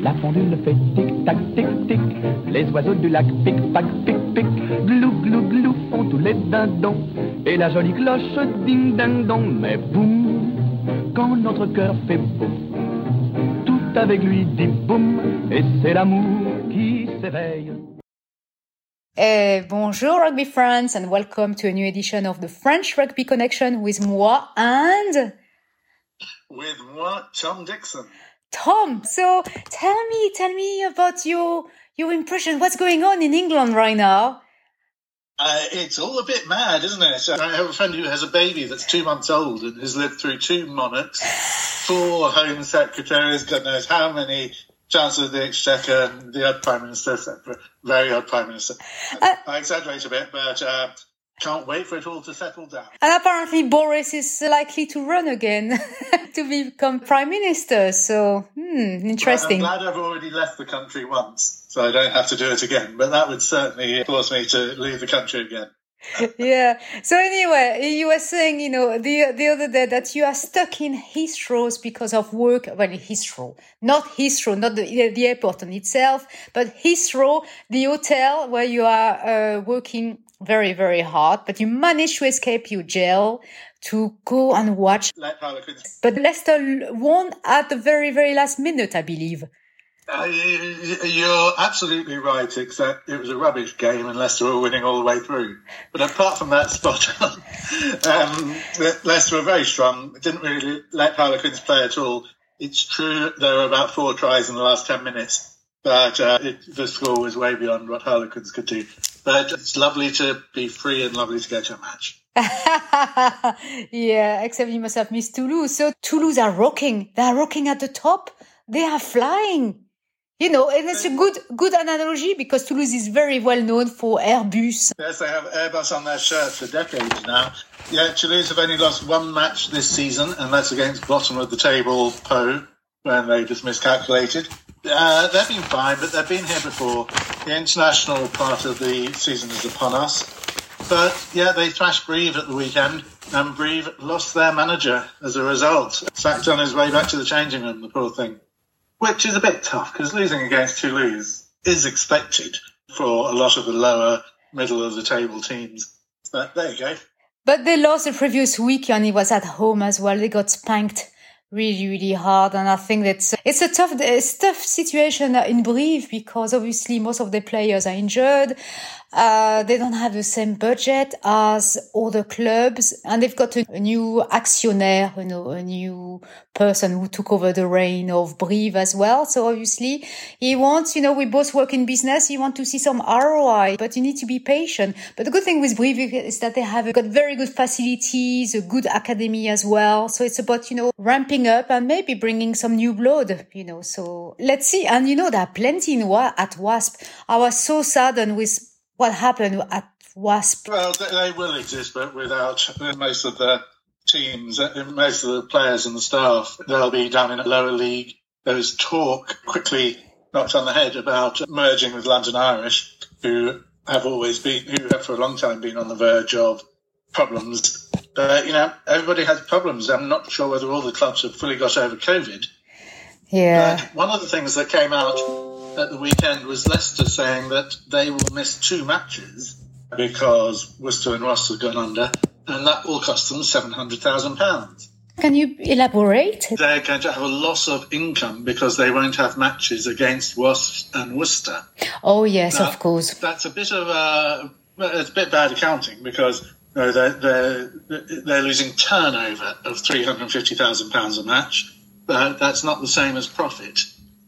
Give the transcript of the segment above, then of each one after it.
La pendule fait tic-tac, tic-tic. Les oiseaux du lac pic-pac, pic-pic. Glou, glou, glou font tous les dindons. Et la jolie cloche ding-ding-dong. Mais boum, quand notre cœur fait boum, tout avec lui dit boum. Et c'est l'amour qui s'éveille. Bonjour Rugby France and welcome to a new edition of the French Rugby Connection with moi and... With moi, John Jackson. Tom, so tell me about your impression. What's going on in England right now? It's all a bit mad, isn't it? So I have a friend who has a baby that's 2 months old and has lived through two monarchs, four Home Secretaries, God knows how many, Chancellor of the Exchequer, the odd Prime Minister, very odd Prime Minister. I exaggerate a bit, but can't wait for it all to settle down. And apparently Boris is likely to run again to become Prime Minister. So, interesting. Well, I'm glad I've already left the country once, so I don't have to do it again. But that would certainly force me to leave the country again. Yeah. So anyway, you were saying, you know, the other day that you are stuck in Heathrow because of work. Well, Heathrow, not the airport on itself, but Heathrow, the hotel where you are working very, very hard, but you managed to escape your jail to go and watch. But Leicester won at the very, very last minute, I believe. You're absolutely right, except it was a rubbish game and Leicester were winning all the way through. But apart from that, spot on. Leicester were very strong. Didn't really let Harlequins play at all. It's true there were about four tries in the last 10 minutes, but the score was way beyond what Harlequins could do. But it's lovely to be free and lovely to get to a match. Yeah, except you must have missed Toulouse. So Toulouse are rocking. They're rocking at the top. They are flying. You know, and it's a good analogy because Toulouse is very well known for Airbus. Yes, they have Airbus on their shirts for decades now. Yeah, Toulouse have only lost one match this season, and that's against bottom of the table, Pau, when they just miscalculated. They've been fine, but they've been here before. The international part of the season is upon us. But, yeah, they thrashed Brive at the weekend, and Brive lost their manager as a result. Sacked on his way back to the changing room, the poor thing. Which is a bit tough, because losing against Toulouse is expected for a lot of the lower, middle-of-the-table teams. But there you go. But they lost the previous week, and he was at home as well. They got spanked really, really hard. And I think that's it's a tough situation in Brive, because obviously most of the players are injured. They don't have the same budget as other clubs. And they've got a new actionnaire, you know, a new person who took over the reign of Brive as well. So obviously he wants, you know, we both work in business. You want to see some ROI, but you need to be patient. But the good thing with Brive is that they have got very good facilities, a good academy as well. So it's about, you know, ramping up and maybe bringing some new blood, you know. So let's see. And you know, there are plenty at Wasp. I was so saddened with what happened at Wasp? Well, they will exist, but without most of the teams, most of the players and the staff, they'll be down in a lower league. There was talk, quickly knocked on the head, about merging with London Irish, who have for a long time been on the verge of problems. But, you know, everybody has problems. I'm not sure whether all the clubs have fully got over COVID. Yeah. But one of the things that came out at the weekend was Leicester saying that they will miss two matches because Worcester and Ross have gone under, and that will cost them £700,000. Can you elaborate? They're going to have a loss of income because they won't have matches against Wasps and Worcester. Oh, yes, now, of course. That's it's a bit bad accounting because, you know, they're losing turnover of £350,000 a match. That's not the same as profit.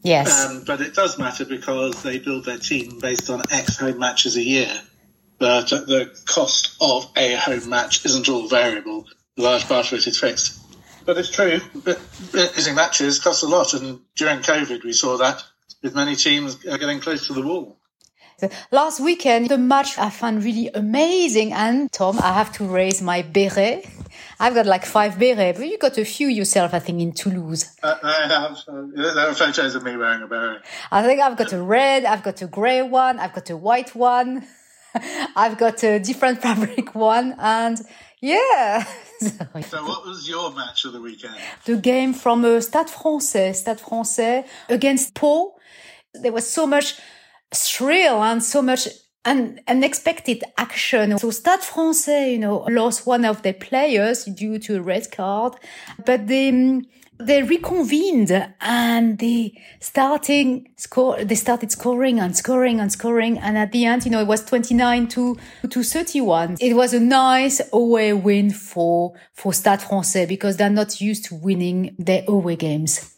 Yes. But it does matter because they build their team based on X home matches a year. But the cost of a home match isn't all variable. A large part of it is fixed. But it's true. Losing matches costs a lot. And during COVID, we saw that with many teams getting close to the wall. Last weekend, the match I found really amazing. And, Tom, I have to raise my beret. I've got like 5 berets, but you got a few yourself, I think, in Toulouse. I have. There are photos of me wearing a beret. I think I've got a red, I've got a grey one, I've got a white one, I've got a different fabric one, and Yeah. So what was your match of the weekend? The game from Stade Français against Pau. There was so much thrill and so much unexpected action. So Stade Français, lost one of their players due to a red card, but they reconvened and they started scoring. And at the end, it was 29 to 31. It was a nice away win for Stade Français because they're not used to winning their away games.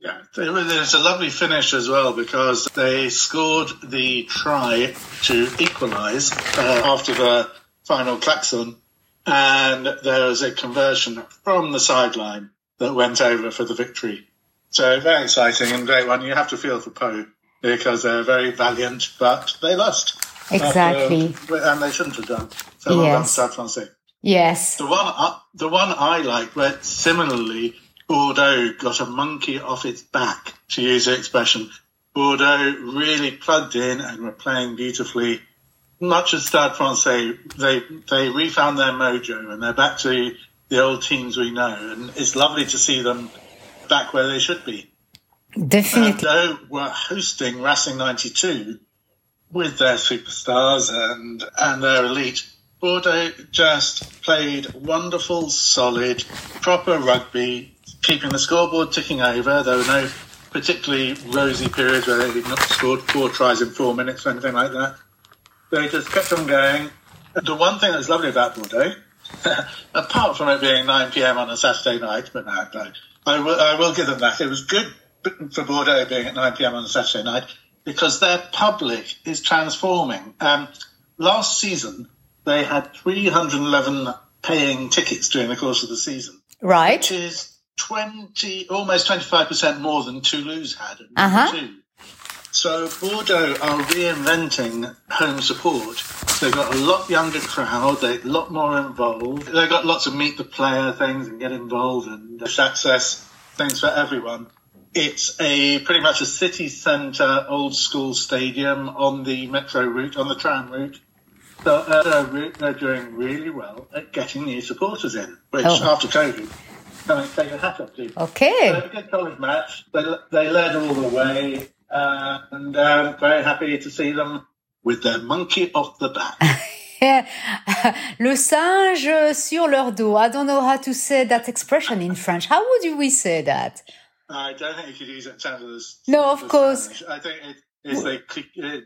Yeah, it's a lovely finish as well because they scored the try to equalise after the final klaxon, and there was a conversion from the sideline that went over for the victory. So very exciting and great one. You have to feel for Pau because they're very valiant, but they lost. Exactly. And they shouldn't have done. So yes. Well done, Stade Français. Yes. The one I like, where similarly Bordeaux got a monkey off its back, to use the expression. Bordeaux really plugged in and were playing beautifully. Much as Stade Français, they refound their mojo and they're back to the old teams we know. And it's lovely to see them back where they should be. Definitely. Bordeaux were hosting Racing 92 with their superstars and their elite. Bordeaux just played wonderful, solid, proper rugby, keeping the scoreboard ticking over. There were no particularly rosy periods where they had not scored 4 tries in 4 minutes or anything like that. They just kept on going. The one thing that's lovely about Bordeaux, apart from it being 9 p.m. on a Saturday night, but no, I will give them that. It was good for Bordeaux being at 9 p.m. on a Saturday night because their public is transforming. Last season, they had 311 paying tickets during the course of the season. Right. Which is almost 25% more than Toulouse had at #2. So Bordeaux are reinventing home support. They've got a lot younger crowd, they're a lot more involved. They've got lots of meet the player things and get involved and access things for everyone. It's pretty much a city centre old school stadium on the metro route, on the tram route. So they're doing really well at getting new supporters in, which after COVID, and take a hat off to. Okay. So it was a good college match. They led all the way, and I'm very happy to see them with their monkey off the back. Le singe sur leur dos. I don't know how to say that expression in French. How would we say that? I don't think you could use it in terms of this. No, of course. Spanish. I think it's le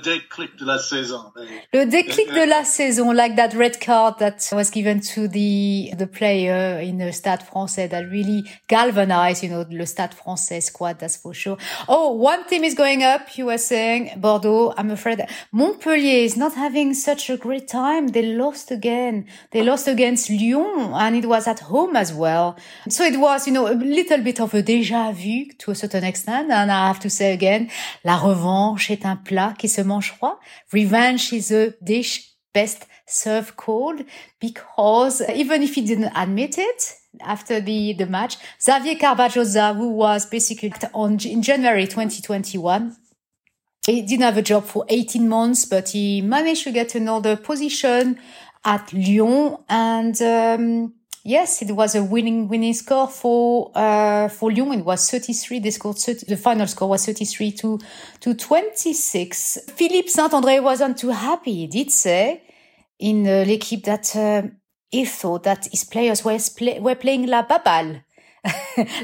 déclic de la saison. Le déclic de la saison, like that red card that was given to the player in the Stade Français that really galvanized, the Stade Français squad, that's for sure. Oh, one team is going up, you were saying, Bordeaux. I'm afraid Montpellier is not having such a great time. They lost again. They lost against Lyon and it was at home as well. So it was, a little bit of a déjà vu to a certain extent. And I have to say again, la revanche est un plat qui se mange froid. Revenge is a dish best served cold, because even if he didn't admit it after the match, Xavier Carvajosa, who was basically in January 2021, he didn't have a job for 18 months, but he managed to get another position at Lyon. And yes, it was a winning score for Lyon. It was 33. They scored 30, the final score was 33 to 26. Philippe Saint-André wasn't too happy. He did say in l'équipe that he thought that his players were playing la baballe.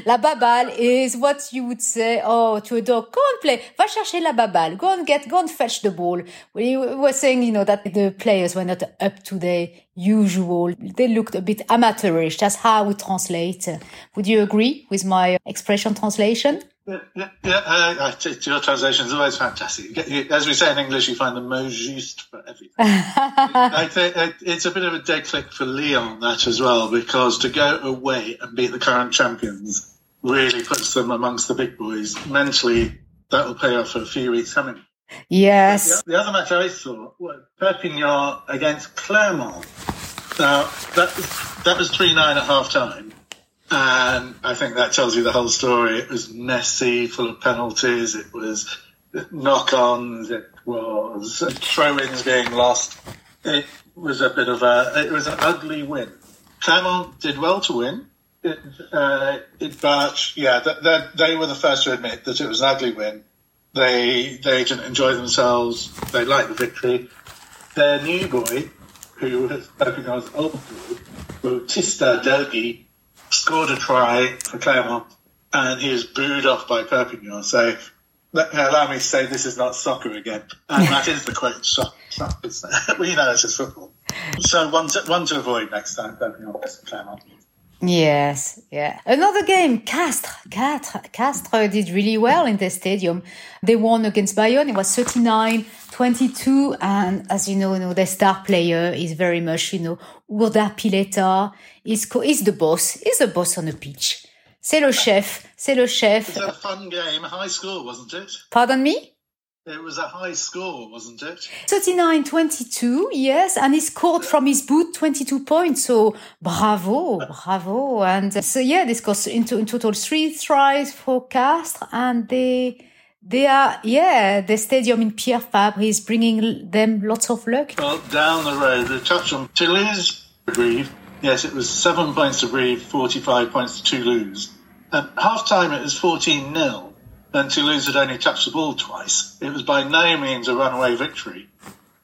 La baballe is what you would say, to a dog, go and play, va chercher la baballe, go and fetch the ball. We were saying, that the players were not up to their usual. They looked a bit amateurish. That's how we translate. Would you agree with my expression translation? Yeah, your translation is always fantastic. As we say in English, you find the mot juste for everything. I think it's a bit of a déclic for Lyon, that as well, because to go away and beat the current champions really puts them amongst the big boys. Mentally, that will pay off for a few weeks coming. Yes. The other match I saw was Perpignan against Clermont. Now, that was 3-9 at half-time. And I think that tells you the whole story. It was messy, full of penalties. It was knock-ons. It was throw-ins being lost. It was a bit of a, it was an ugly win. Clermont did well to win. They were the first to admit that it was an ugly win. They didn't enjoy themselves. They liked the victory. Their new boy, who was spoken of as old boy, Bautista Delguy, scored a try for Clermont, and he was booed off by Perpignan. So allow me to say this is not soccer again. And that is the quote, soccer. We know it's just football. So one to avoid next time, Perpignan versus Clermont. Yes, yeah. Another game, Castres did really well in their stadium. They won against Bayonne. It was 39-22. And as you know, their star player is very much, Woda Pileta is the boss. He's the boss on the pitch. C'est le chef. It was a fun game. A high score, wasn't it? Pardon me? It was a high score, wasn't it? 39-22, yes. And he scored from his boot 22 points. So bravo. And so, yeah, they scored in total 3 tries for Castres. And the stadium in Pierre Fabre is bringing them lots of luck. Well, down the road, they touched on Toulouse, Brive. Yes, it was 7 points to Brive, 45 points to Toulouse. At half-time, it was 14-0. And Toulouse had only touched the ball twice. It was by no means a runaway victory.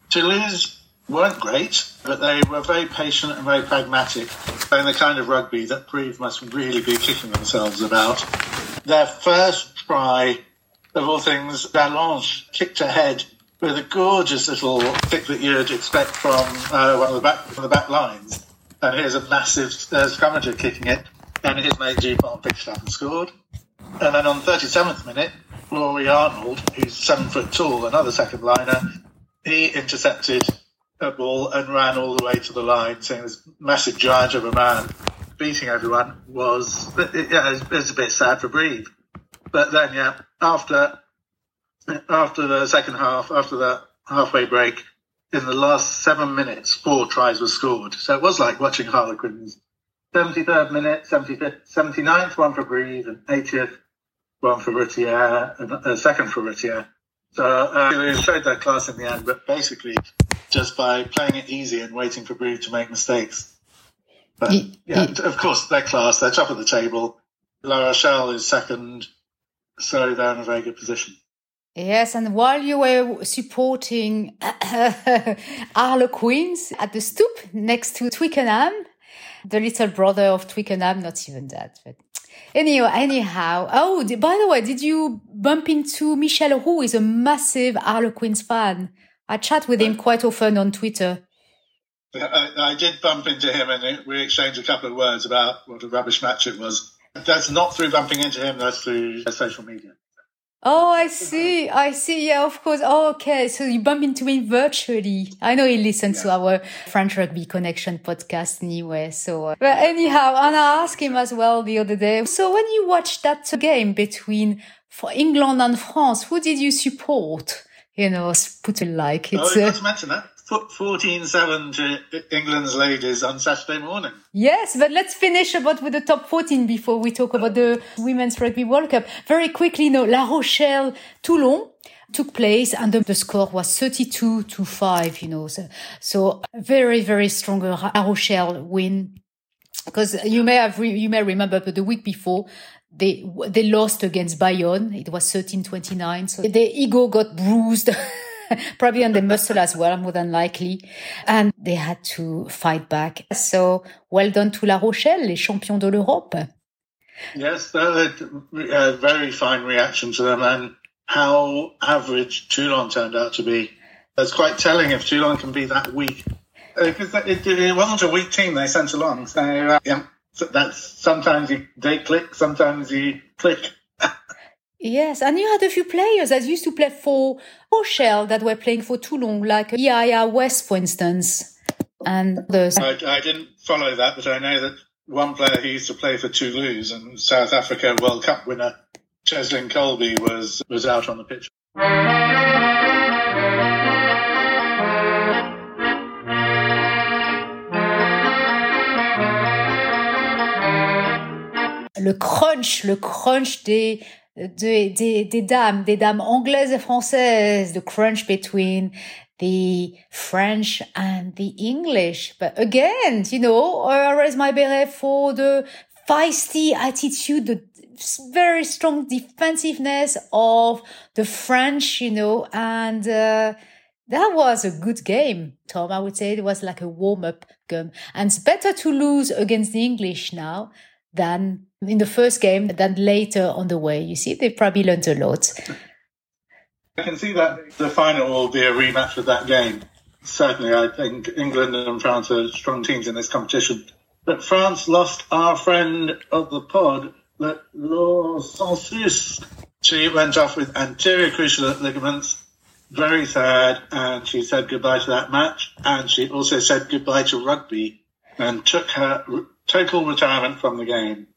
Toulouse weren't great, but they were very patient and very pragmatic, playing the kind of rugby that Brive must really be kicking themselves about. Their first try, of all things, Valanche kicked ahead with a gorgeous little kick that you'd expect from one of the back lines. And here's a massive scrummager kicking it, and his mate Dupont picked it up and scored. And then on the 37th minute, Rory Arnold, who's 7 foot tall, another second liner, he intercepted a ball and ran all the way to the line, saying this massive giant of a man beating everyone was a bit sad for Brive. But then, after the second half, after the halfway break, in the last 7 minutes, 4 tries were scored. So it was like watching Harlequins. 73rd minute, 75th, 79th, one for Brive, and 80th, one for Routier, and a second for Routier. So they showed their class in the end, but basically just by playing it easy and waiting for Brive to make mistakes. But of course, their class, they're top of the table. La Rochelle is second, so they're in a very good position. Yes, and while you were supporting Harlequins at the stoop next to Twickenham, the little brother of Twickenham, not even that. But anyhow. Oh, by the way, did you bump into Michel Roux, is a massive Harlequins fan? I chat with him quite often on Twitter. I did bump into him, and we exchanged a couple of words about what a rubbish match it was. That's not through bumping into him, that's through social media. Oh, I see. Yeah, of course. Oh, okay. So you bump into him virtually. I know he listens to our French Rugby Connection podcast anyway. So, but anyhow, and I asked him as well the other day. So when you watched that game between for England and France, who did you support? Put it like it's. Oh, you must mention that. 14-7 to England's ladies on Saturday morning. Yes, but let's finish with the top 14 before we talk about the Women's Rugby World Cup. Very quickly, La Rochelle, Toulon took place, and the score was 32-5, So very, very strong La Rochelle win. Because you may remember, but the week before, they lost against Bayonne. It was 13-29. So their ego got bruised. Probably on the muscle as well, more than likely. And they had to fight back. So well done to La Rochelle, les champions de l'Europe. Yes, a very fine reaction to them. And how average Toulon turned out to be. That's quite telling if Toulon can be that weak. Because it wasn't a weak team they sent along. So, so that's, sometimes they click, sometimes you click. Yes, and you had a few players that used to play for Rochelle that were playing for Toulon, like Yaya West, for instance. And I didn't follow that, but I know that one player who used to play for Toulouse and South Africa World Cup winner, Cheslin Colby, was out on the pitch. Le crunch des dames anglaises et françaises, the crunch between the French and the English. But again, you know, I raise my beret for the feisty attitude, the very strong defensiveness of the French, you know, and that was a good game, Tom. I would say it was like a warm-up game. And it's better to lose against the English now than in the first game than later on the way. You see, they probably learned a lot. I can see that the final will be a rematch of that game. Certainly, I think England and France are strong teams in this competition. But France lost our friend of the pod, Laure Sansus. She went off with anterior cruciate ligaments. Very sad, and she said goodbye to that match, and she also said goodbye to rugby and took her total retirement from the game.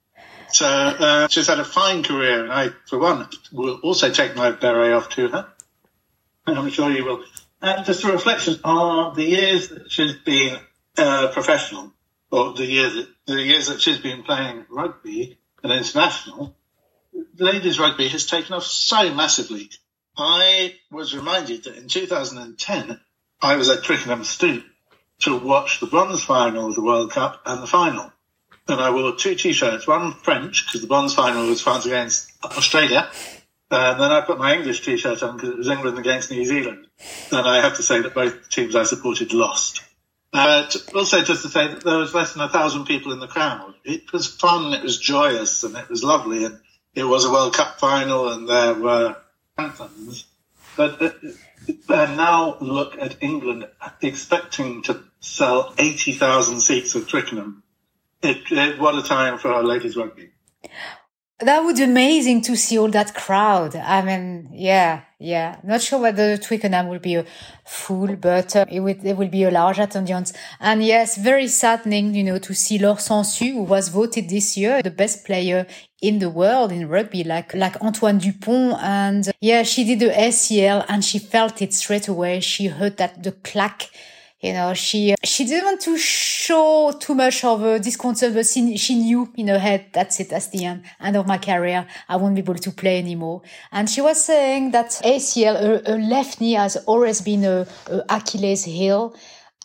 So she's had a fine career, and I, for one, will also take my beret off to her. I'm sure you will. And just a reflection on the years that she's been professional, or the years that she's been playing rugby and international, ladies rugby has taken off so massively. I was reminded that in 2010, I was at Twickenham Stoop to watch the bronze final of the World Cup and the final. And I wore two T-shirts, one French, because the bronze final was France against Australia. And then I put my English T-shirt on because it was England against New Zealand. And I have to say that both teams I supported lost. But also just to say that there was less than 1,000 people in the crowd. It was fun, it was joyous, and it was lovely. And it was a World Cup final, and there were anthems. But now look at England expecting to sell 80,000 seats at Twickenham. What a time for our ladies rugby. That would be amazing to see all that crowd. I mean, yeah. Not sure whether Twickenham will be full, but it will be a large attendance. And yes, very saddening, you know, to see Laure Sansus, who was voted this year the best player in the world in rugby, like Antoine Dupont. And yeah, she did the ACL and she felt it straight away. She heard that the clack. You know, she didn't want to show too much of a discomfort, but she knew in her head, that's it, that's the end of my career. I won't be able to play anymore. And she was saying that ACL, her left knee has always been a Achilles heel.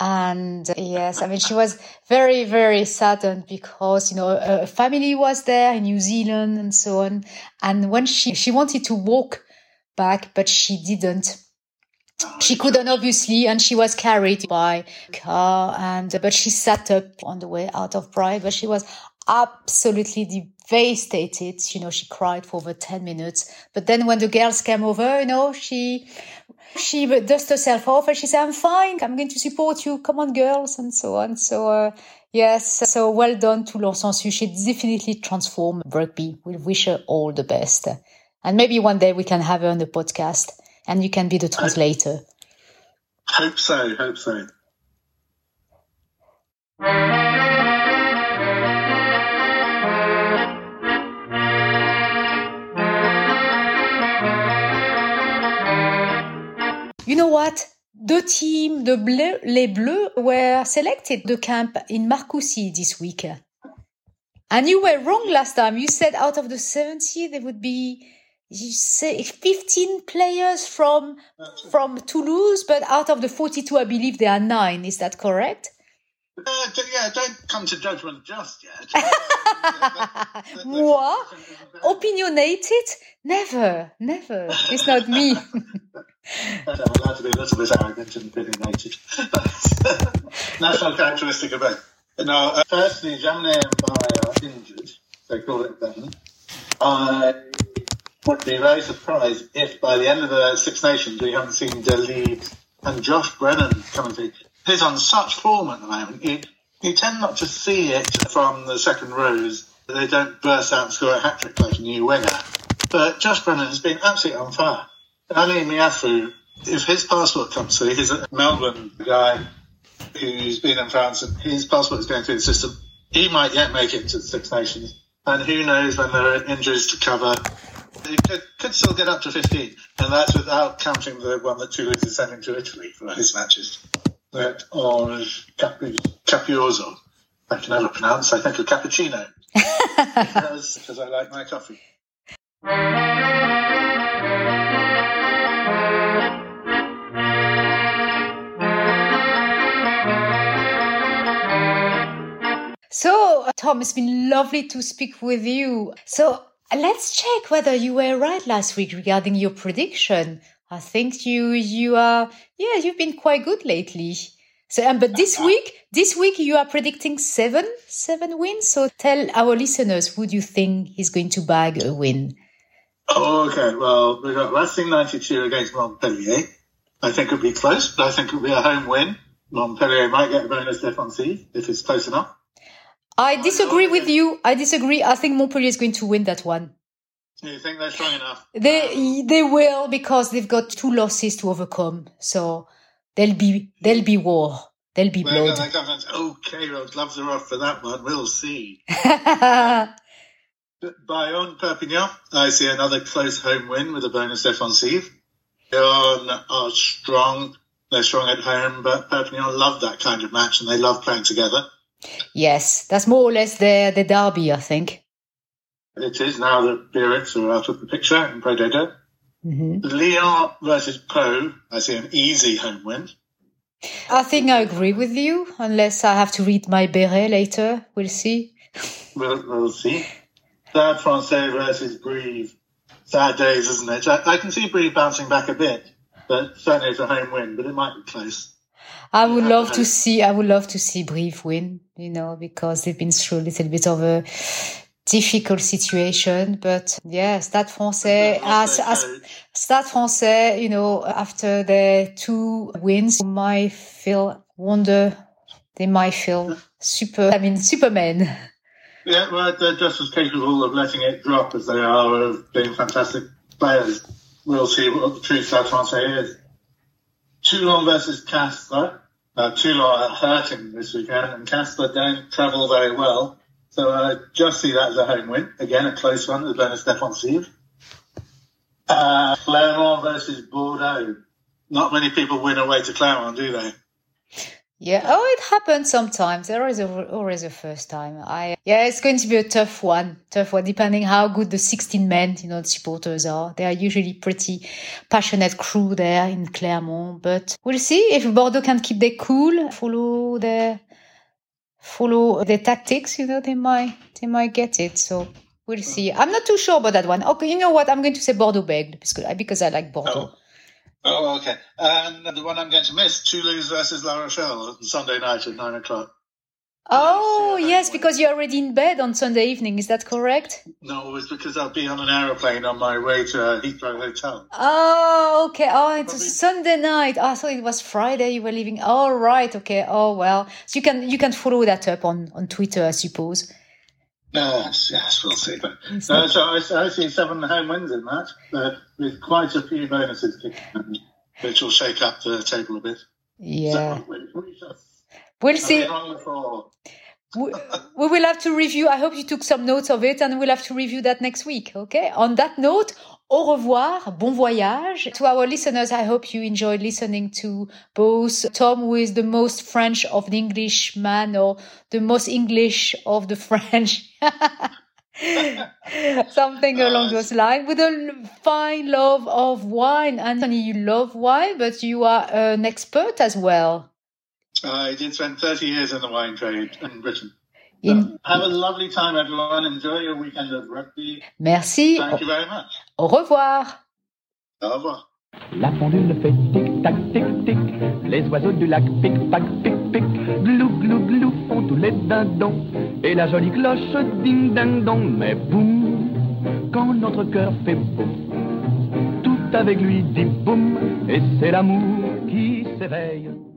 And yes, I mean, she was very, very saddened because, you know, her family was there in New Zealand and so on. And when she wanted to walk back, but she didn't. She couldn't, obviously, and she was carried by car, but she sat up on the way out of Brive, but she was absolutely devastated. You know, she cried for over 10 minutes. But then when the girls came over, you know, she dusted herself off and she said, I'm fine. I'm going to support you. Come on, girls, and so on. So, yes. So well done to Laure Sansus. She definitely transformed rugby. We wish her all the best. And maybe one day we can have her on the podcast. And you can be the translator. Hope so. You know what? The team, Les Bleus, were selected the camp in Marcoussis this week. And you were wrong last time. You said out of the 70, there would be... You say 15 players from Toulouse, but out of the 42, I believe there are 9. Is that correct? Don't come to judgment just yet. Moi? Opinionated? Never. It's not me. I'm allowed to be a little bit arrogant and opinionated. National characteristic of it. Now, firstly, Jamne and Bai are injured. They call it then. I would be very surprised if by the end of the Six Nations we haven't seen Delguy and Josh Brennan coming through. He's on such form at the moment. You tend not to see it from the second rows. They don't burst out and score a hat-trick like a new winger. But Josh Brennan has been absolutely on fire. Ali Miafou, if his passport comes through, he's a Melbourne guy who's been in France and his passport is going through the system. He might yet make it to the Six Nations. And who knows when there are injuries to cover. You could still get up to 15, and that's without counting the one that Toulouse is sending to Italy for his matches. That orange Capuzzo. I can never pronounce, I think, a cappuccino. That was because I like my coffee. Tom, it's been lovely to speak with you. So let's check whether you were right last week regarding your prediction. I think you've been quite good lately. So, but this week you are predicting seven wins. So tell our listeners, who do you think is going to bag a win? Oh, okay. Well, we've got Racing 92 against Montpellier. I think it'll be close, but I think it'll be a home win. Montpellier might get a bonus defensive if it's close enough. I disagree with you. I disagree. I think Montpellier is going to win that one. You think they're strong enough? They will, because they've got 2 losses to overcome. So there'll be war. There'll be blood. Okay, well, gloves are off for that one. We'll see. Bayonne, Perpignan. I see another close home win with a bonus defensive. Bayonne are strong. They're strong at home, but Perpignan love that kind of match and they love playing together. Yes, that's more or less their derby, I think. It is, now that Biarritz are out of the picture in Pro Dodo. Mm-hmm. Lyon versus Pau, I see an easy home win. I think I agree with you, unless I have to read my beret later. We'll see. We'll see. Stade Français versus Brive. Sad days, isn't it? I can see Brive bouncing back a bit, but certainly it's a home win, but it might be close. I would love to see Brive win, because they've been through a little bit of a difficult situation, but yeah, Stade Français, after their 2 wins, they might feel Superman. Yeah, well, they're just as capable of letting it drop as they are of being fantastic players. We'll see what the true Stade Français is. Toulon versus Castres. Toulon are hurting this weekend, and Castres don't travel very well. So just see that as a home win. Again, a close one, with bonus defensive. Clermont versus Bordeaux. Not many people win away to Clermont, do they? Yeah. Oh, it happens sometimes. There is always a first time. It's going to be a tough one, depending how good the 16 men, the supporters are. They are usually pretty passionate crew there in Clermont. But we'll see if Bordeaux can keep their cool, follow their tactics, they might get it. So we'll see. I'm not too sure about that one. Okay, you know what? I'm going to say Bordeaux bagged because I like Bordeaux. Oh, okay. And the one I'm going to miss, Toulouse versus La Rochelle on Sunday night at 9:00. Oh, yes, because you're already in bed on Sunday evening. Is that correct? No, it's because I'll be on an aeroplane on my way to a Heathrow hotel. Oh, okay. Oh, it's probably Sunday night. I thought it was Friday you were leaving. Oh, right. Okay. Oh, well. So you can follow that up on Twitter, I suppose. Yes, we'll see. But, I see 7 home wins in that, with quite a few bonuses, which will shake up the table a bit. Yeah. So, we'll see. We will have to review. I hope you took some notes of it, and we'll have to review that next week. Okay. On that note, au revoir, bon voyage. To our listeners, I hope you enjoyed listening to both Tom, who is the most French of the Englishman, or the most English of the French. Something along those lines, with a fine love of wine. Anthony, you love wine, but you are an expert as well. I did spend 30 years in the wine trade in Britain. Have a lovely time, everyone. Enjoy your weekend of rugby. Merci. Thank you very much. Au revoir. Au revoir. La pendule fait tic-tac, tic-tic. Les oiseaux du lac pic-pac, pic-pic. Glou, glou, glou font tous les dindons. Et la jolie cloche ding-ding-dong. Mais boum, quand notre cœur fait boum, tout avec lui dit boum. Et c'est l'amour qui s'éveille.